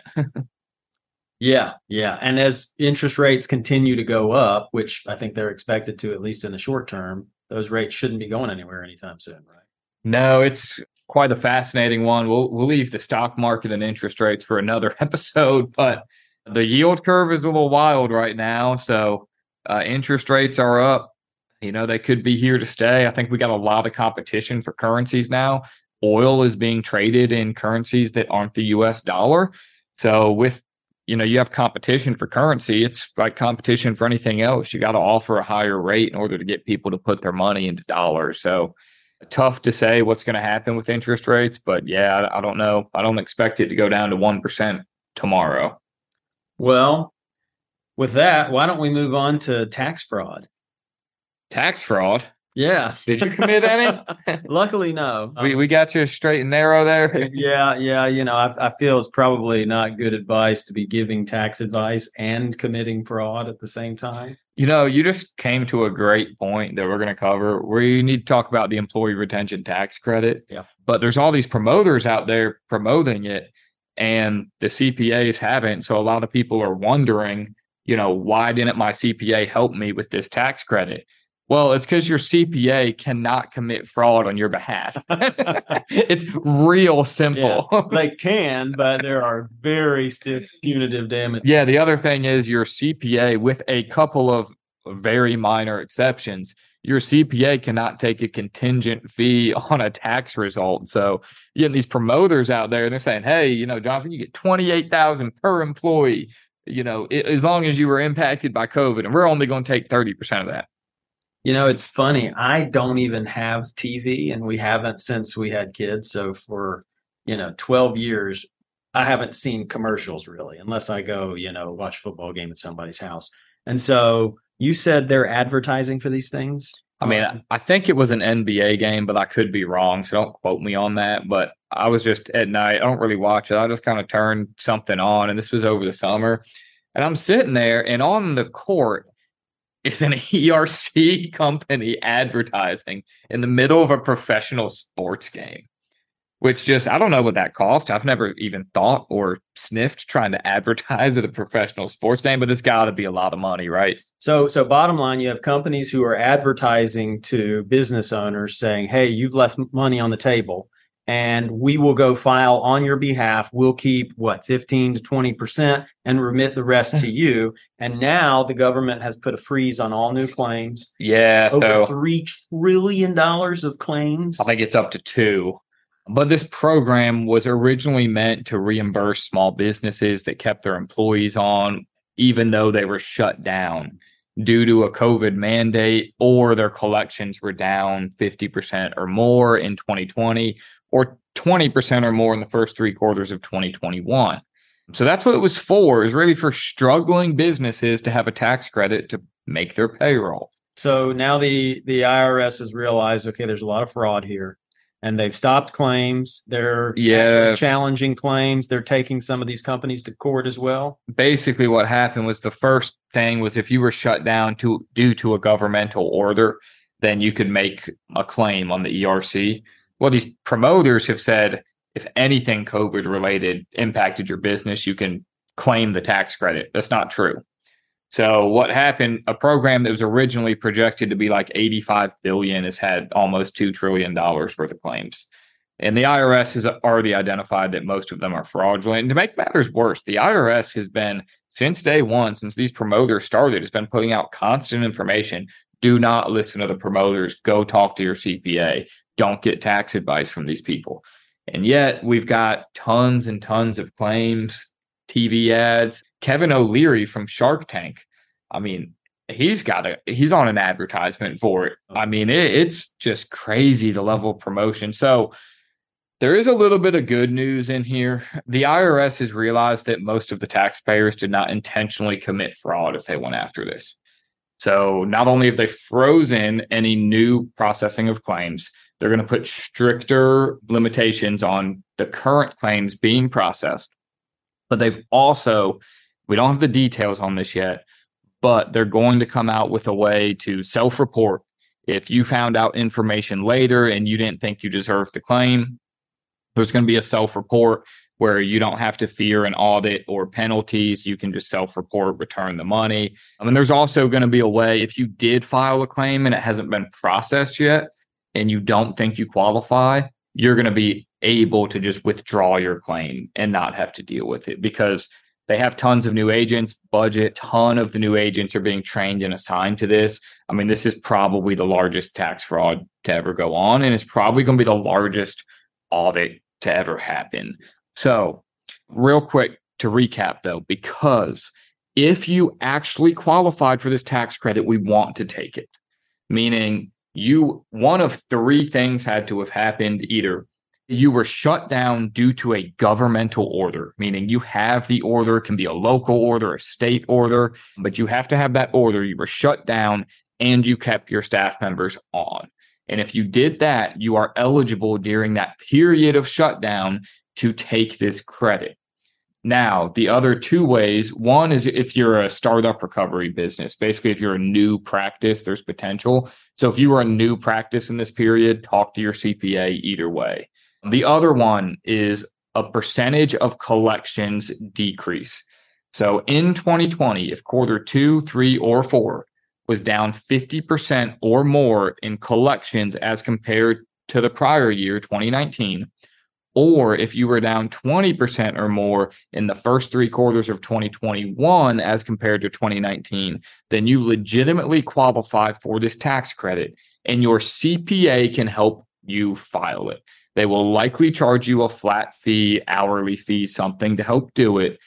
Yeah. Yeah. And as interest rates continue to go up, which I think they're expected to, at least in the short term, those rates shouldn't be going anywhere anytime soon, right? No, it's quite a fascinating one. We'll leave the stock market and interest rates for another episode, but the yield curve is a little wild right now. So interest rates are up. They could be here to stay. I think we got a lot of competition for currencies now. Oil is being traded in currencies that aren't the US dollar. So with you have competition for currency. It's like competition for anything else. You got to offer a higher rate in order to get people to put their money into dollars. So tough to say what's going to happen with interest rates, but yeah, I don't know. I don't expect it to go down to 1% tomorrow. Well, with that, why don't we move on to tax fraud? Tax fraud? Yeah. Did you commit any? Luckily, no. We got you straight and narrow there. Yeah. I feel it's probably not good advice to be giving tax advice and committing fraud at the same time. You just came to a great point that we're going to cover. We need to talk about the employee retention tax credit. Yeah. But there's all these promoters out there promoting it, and the CPAs haven't. So a lot of people are wondering, why didn't my CPA help me with this tax credit? Well, it's because your CPA cannot commit fraud on your behalf. It's real simple. Yeah, they can, but there are very stiff punitive damages. Yeah, the other thing is your CPA, with a couple of very minor exceptions, your CPA cannot take a contingent fee on a tax result. So you get these promoters out there, and they're saying, hey, Jonathan, you get $28,000 per employee, as long as you were impacted by COVID, and we're only going to take 30% of that. It's funny. I don't even have TV, and we haven't since we had kids. So for, 12 years, I haven't seen commercials really, unless I go, watch a football game at somebody's house. And so you said they're advertising for these things? I mean, I think it was an NBA game, but I could be wrong. So don't quote me on that. But I was just at night. I don't really watch it. I just kind of turned something on. And this was over the summer. And I'm sitting there, and on the court is an ERC company advertising in the middle of a professional sports game, which just, I don't know what that cost. I've never even thought or sniffed trying to advertise at a professional sports game, but it's got to be a lot of money, right? So bottom line, you have companies who are advertising to business owners saying, hey, you've left money on the table, and we will go file on your behalf. We'll keep, 15 to 20% and remit the rest to you. And now the government has put a freeze on all new claims. Yeah. Over $3 trillion of claims. I think it's up to $2 trillion. But this program was originally meant to reimburse small businesses that kept their employees on, even though they were shut down due to a COVID mandate, or their collections were down 50% or more in 2020, or 20% or more in the first three quarters of 2021. So that's what it was for. It was really for struggling businesses to have a tax credit to make their payroll. So now the IRS has realized, okay, there's a lot of fraud here, and they've stopped claims. They're challenging claims. They're taking some of these companies to court as well. Basically what happened was the first thing was if you were shut down due to a governmental order, then you could make a claim on the ERC. Well, these promoters have said, if anything COVID related impacted your business, you can claim the tax credit. That's not true. So what happened, a program that was originally projected to be like $85 billion has had almost $2 trillion worth of claims. And the IRS has already identified that most of them are fraudulent. And to make matters worse, the IRS has been, since day one, since these promoters started, has been putting out constant information. Do not listen to the promoters. Go talk to your CPA. Don't get tax advice from these people. And yet we've got tons and tons of claims, TV ads. Kevin O'Leary from Shark Tank, I mean, he's on an advertisement for it. I mean, it's just crazy, the level of promotion. So there is a little bit of good news in here. The IRS has realized that most of the taxpayers did not intentionally commit fraud if they went after this. So not only have they frozen any new processing of claims, they're going to put stricter limitations on the current claims being processed. But they've also, we don't have the details on this yet, but they're going to come out with a way to self-report. If you found out information later and you didn't think you deserved the claim, there's going to be a self-report where you don't have to fear an audit or penalties. You can just self-report, return the money. I mean, there's also going to be a way, if you did file a claim and it hasn't been processed yet and you don't think you qualify, you're going to be able to just withdraw your claim and not have to deal with it, because they have tons of new agents, budget, ton of the new agents are being trained and assigned to this. I mean, this is probably the largest tax fraud to ever go on, and it's probably going to be the largest audit to ever happen. So real quick to recap, though, because if you actually qualified for this tax credit, we want to take it, meaning one of three things had to have happened. Either you were shut down due to a governmental order, meaning you have the order, it can be a local order, a state order, but you have to have that order. You were shut down and you kept your staff members on. And if you did that, you are eligible during that period of shutdown to take this credit. Now, the other two ways, one is if you're a startup recovery business, basically if you're a new practice, there's potential. So if you were a new practice in this period, talk to your CPA either way. The other one is a percentage of collections decrease. So in 2020, if quarter 2, 3, or 4 was down 50% or more in collections as compared to the prior year, 2019, or if you were down 20% or more in the first 3 quarters of 2021 as compared to 2019, then you legitimately qualify for this tax credit, and your CPA can help you file it. They will likely charge you a flat fee, hourly fee, something to help do it.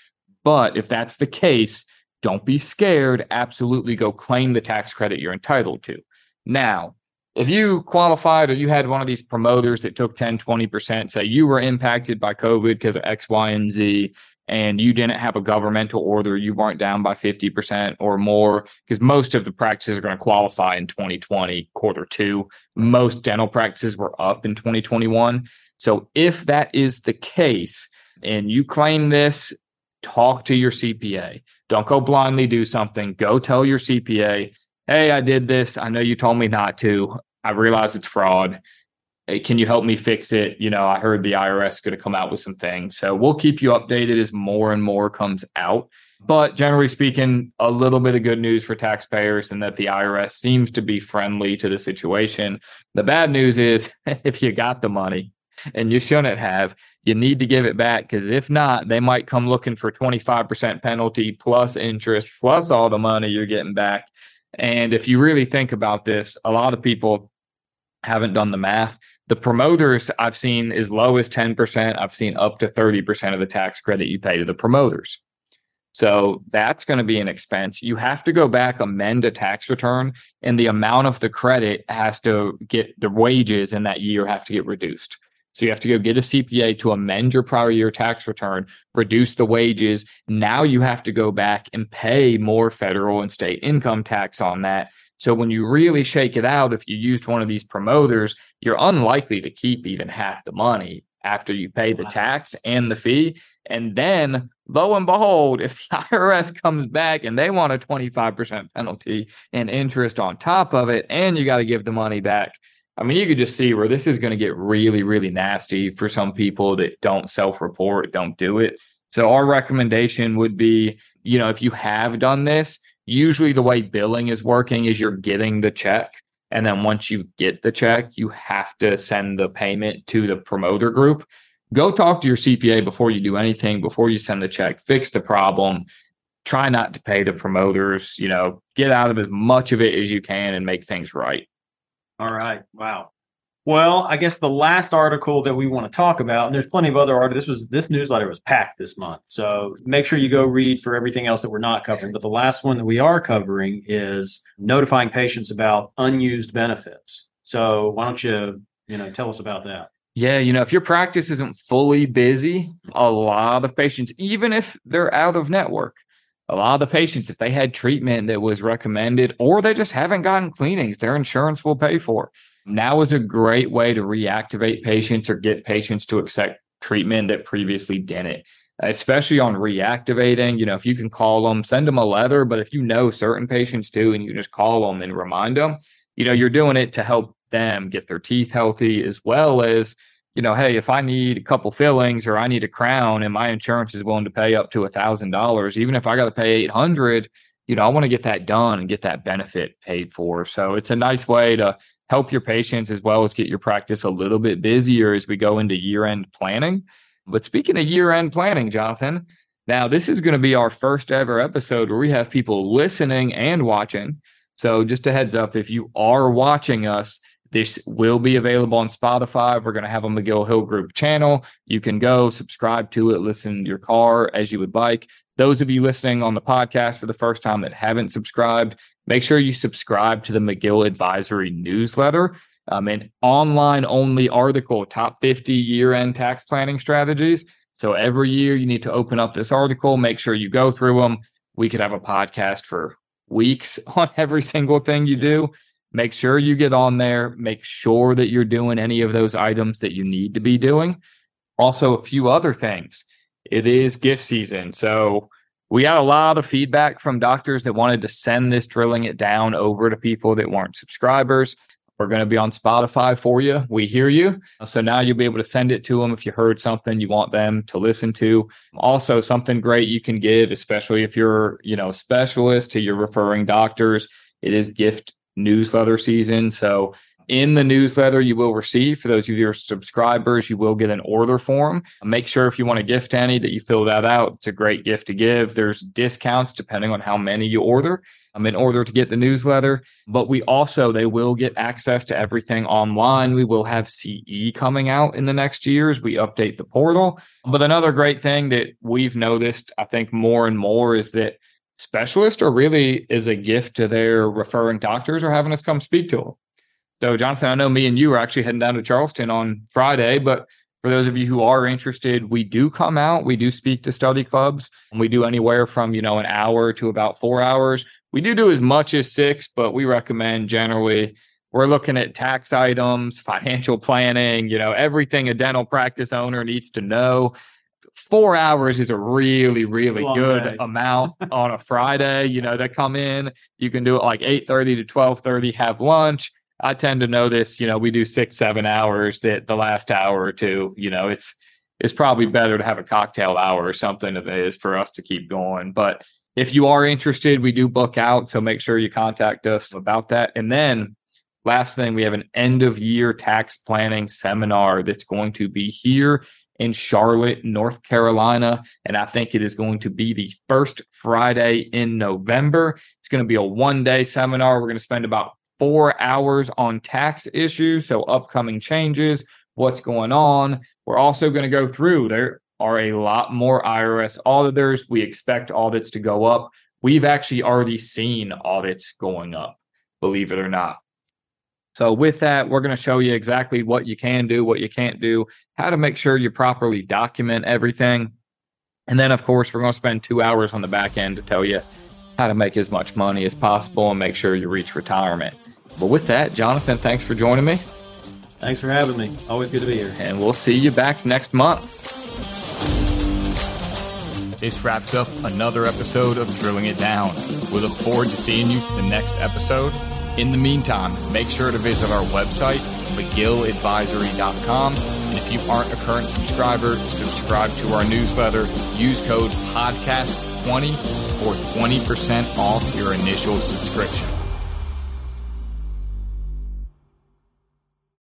But if that's the case, don't be scared. Absolutely go claim the tax credit you're entitled to. Now, if you qualified or you had one of these promoters that took 10, 20%, say you were impacted by COVID because of X, Y, and Z, and you didn't have a governmental order, you weren't down by 50% or more, because most of the practices are going to qualify in 2020, quarter 2. Most dental practices were up in 2021. So if that is the case and you claim this, talk to your CPA. Don't go blindly do something. Go tell your CPA, hey, I did this. I know you told me not to. I realize it's fraud. Can you help me fix it? You know, I heard the IRS is going to come out with some things. So we'll keep you updated as more and more comes out. But generally speaking, a little bit of good news for taxpayers and that the IRS seems to be friendly to the situation. The bad news is if you got the money, and you shouldn't have, you need to give it back, because if not, they might come looking for 25% penalty plus interest plus all the money you're getting back. And if you really think about this, a lot of people haven't done the math. The promoters I've seen as low as 10%. I've seen up to 30% of the tax credit you pay to the promoters. So that's going to be an expense. You have to go back, amend a tax return, and the amount of the credit has to get the wages in that year have to get reduced. So you have to go get a CPA to amend your prior year tax return, reduce the wages. Now you have to go back and pay more federal and state income tax on that. So when you really shake it out, if you used one of these promoters, you're unlikely to keep even half the money after you pay the tax and the fee. And then lo and behold, if the IRS comes back and they want a 25% penalty and interest on top of it, and you got to give the money back. I mean, you could just see where this is going to get really, really nasty for some people that don't self-report, don't do it. So our recommendation would be, you know, if you have done this, usually the way billing is working is you're getting the check. And then once you get the check, you have to send the payment to the promoter group. Go talk to your CPA before you do anything, before you send the check, fix the problem, try not to pay the promoters, you know, get out of as much of it as you can and make things right. All right. Wow. Well, I guess the last article that we want to talk about, and there's plenty of other articles, this newsletter was packed this month. So make sure you go read for everything else that we're not covering. But the last one that we are covering is notifying patients about unused benefits. So why don't you tell us about that? Yeah, you know, if your practice isn't fully busy, a lot of patients, even if they're out of network, a lot of the patients, if they had treatment that was recommended or they just haven't gotten cleanings, their insurance will pay for. Now is a great way to reactivate patients or get patients to accept treatment that previously didn't, especially on reactivating. You know, if you can call them, send them a letter, but if you know certain patients too, and you just call them and remind them, you know, you're doing it to help them get their teeth healthy, as well as, you know, hey, if I need a couple fillings or I need a crown and my insurance is willing to pay up to $1,000, even if I got to pay $800, you know, I want to get that done and get that benefit paid for. So it's a nice way to help your patients as well as get your practice a little bit busier as we go into year-end planning. But speaking of year-end planning, Jonathan, now this is going to be our first ever episode where we have people listening and watching. So just a heads up, if you are watching us, this will be available on Spotify. We're going to have a McGill Hill Group channel. You can go subscribe to it, listen to your car as you would like. Those of you listening on the podcast for the first time that haven't subscribed, make sure you subscribe to the McGill Advisory newsletter, an online-only article, Top 50 Year-End Tax Planning Strategies. So every year you need to open up this article, make sure you go through them. We could have a podcast for weeks on every single thing you do. Make sure you get on there. Make sure that you're doing any of those items that you need to be doing. Also, a few other things. It is gift season. So we got a lot of feedback from doctors that wanted to send this Drilling It Down over to people that weren't subscribers. We're going to be on Spotify for you. We hear you. So now you'll be able to send it to them if you heard something you want them to listen to. Also, something great you can give, especially if you're, you know, a specialist to your referring doctors. It is gift newsletter season. So in the newsletter, you will receive, for those of your subscribers, you will get an order form. Make sure if you want to gift any that you fill that out. It's a great gift to give. There's discounts depending on how many you order in order to get the newsletter. But we also, they will get access to everything online. We will have CE coming out in the next years. We update the portal. But another great thing that we've noticed, I think more and more, is that specialists are really is a gift to their referring doctors or having us come speak to them. So, Jonathan, I know me and you are actually heading down to Charleston on Friday, but for those of you who are interested, we do come out, we do speak to study clubs, and we do anywhere from, you know, an hour to about 4 hours. We do as much as 6, but we recommend generally we're looking at tax items, financial planning, you know, everything a dental practice owner needs to know. 4 hours is a really, really good amount on a Friday. You know, they come in, you can do it like 8:30 to 12:30, have lunch. I tend to know this, you know, we do 6-7 hours, that the last hour or two, you know, it's probably better to have a cocktail hour or something if it is for us to keep going. But if you are interested, we do book out. So make sure you contact us about that. And then last thing, we have an end of year tax planning seminar that's going to be here in Charlotte, North Carolina. And I think it is going to be the first Friday in November. It's going to be a 1-day seminar. We're going to spend about 4 hours on tax issues, so upcoming changes, what's going on. We're also going to go through, there are a lot more IRS auditors. We expect audits to go up. We've actually already seen audits going up, believe it or not. So with that, we're going to show you exactly what you can do, what you can't do, how to make sure you properly document everything. And then, of course, we're going to spend 2 hours on the back end to tell you how to make as much money as possible and make sure you reach retirement. But with that, Jonathan, thanks for joining me. Thanks for having me. Always good to be here. And we'll see you back next month. This wraps up another episode of Drilling It Down. We look forward to seeing you for the next episode. In the meantime, make sure to visit our website, mcgilladvisory.com. And if you aren't a current subscriber, subscribe to our newsletter. Use code PODCAST20 for 20% off your initial subscription.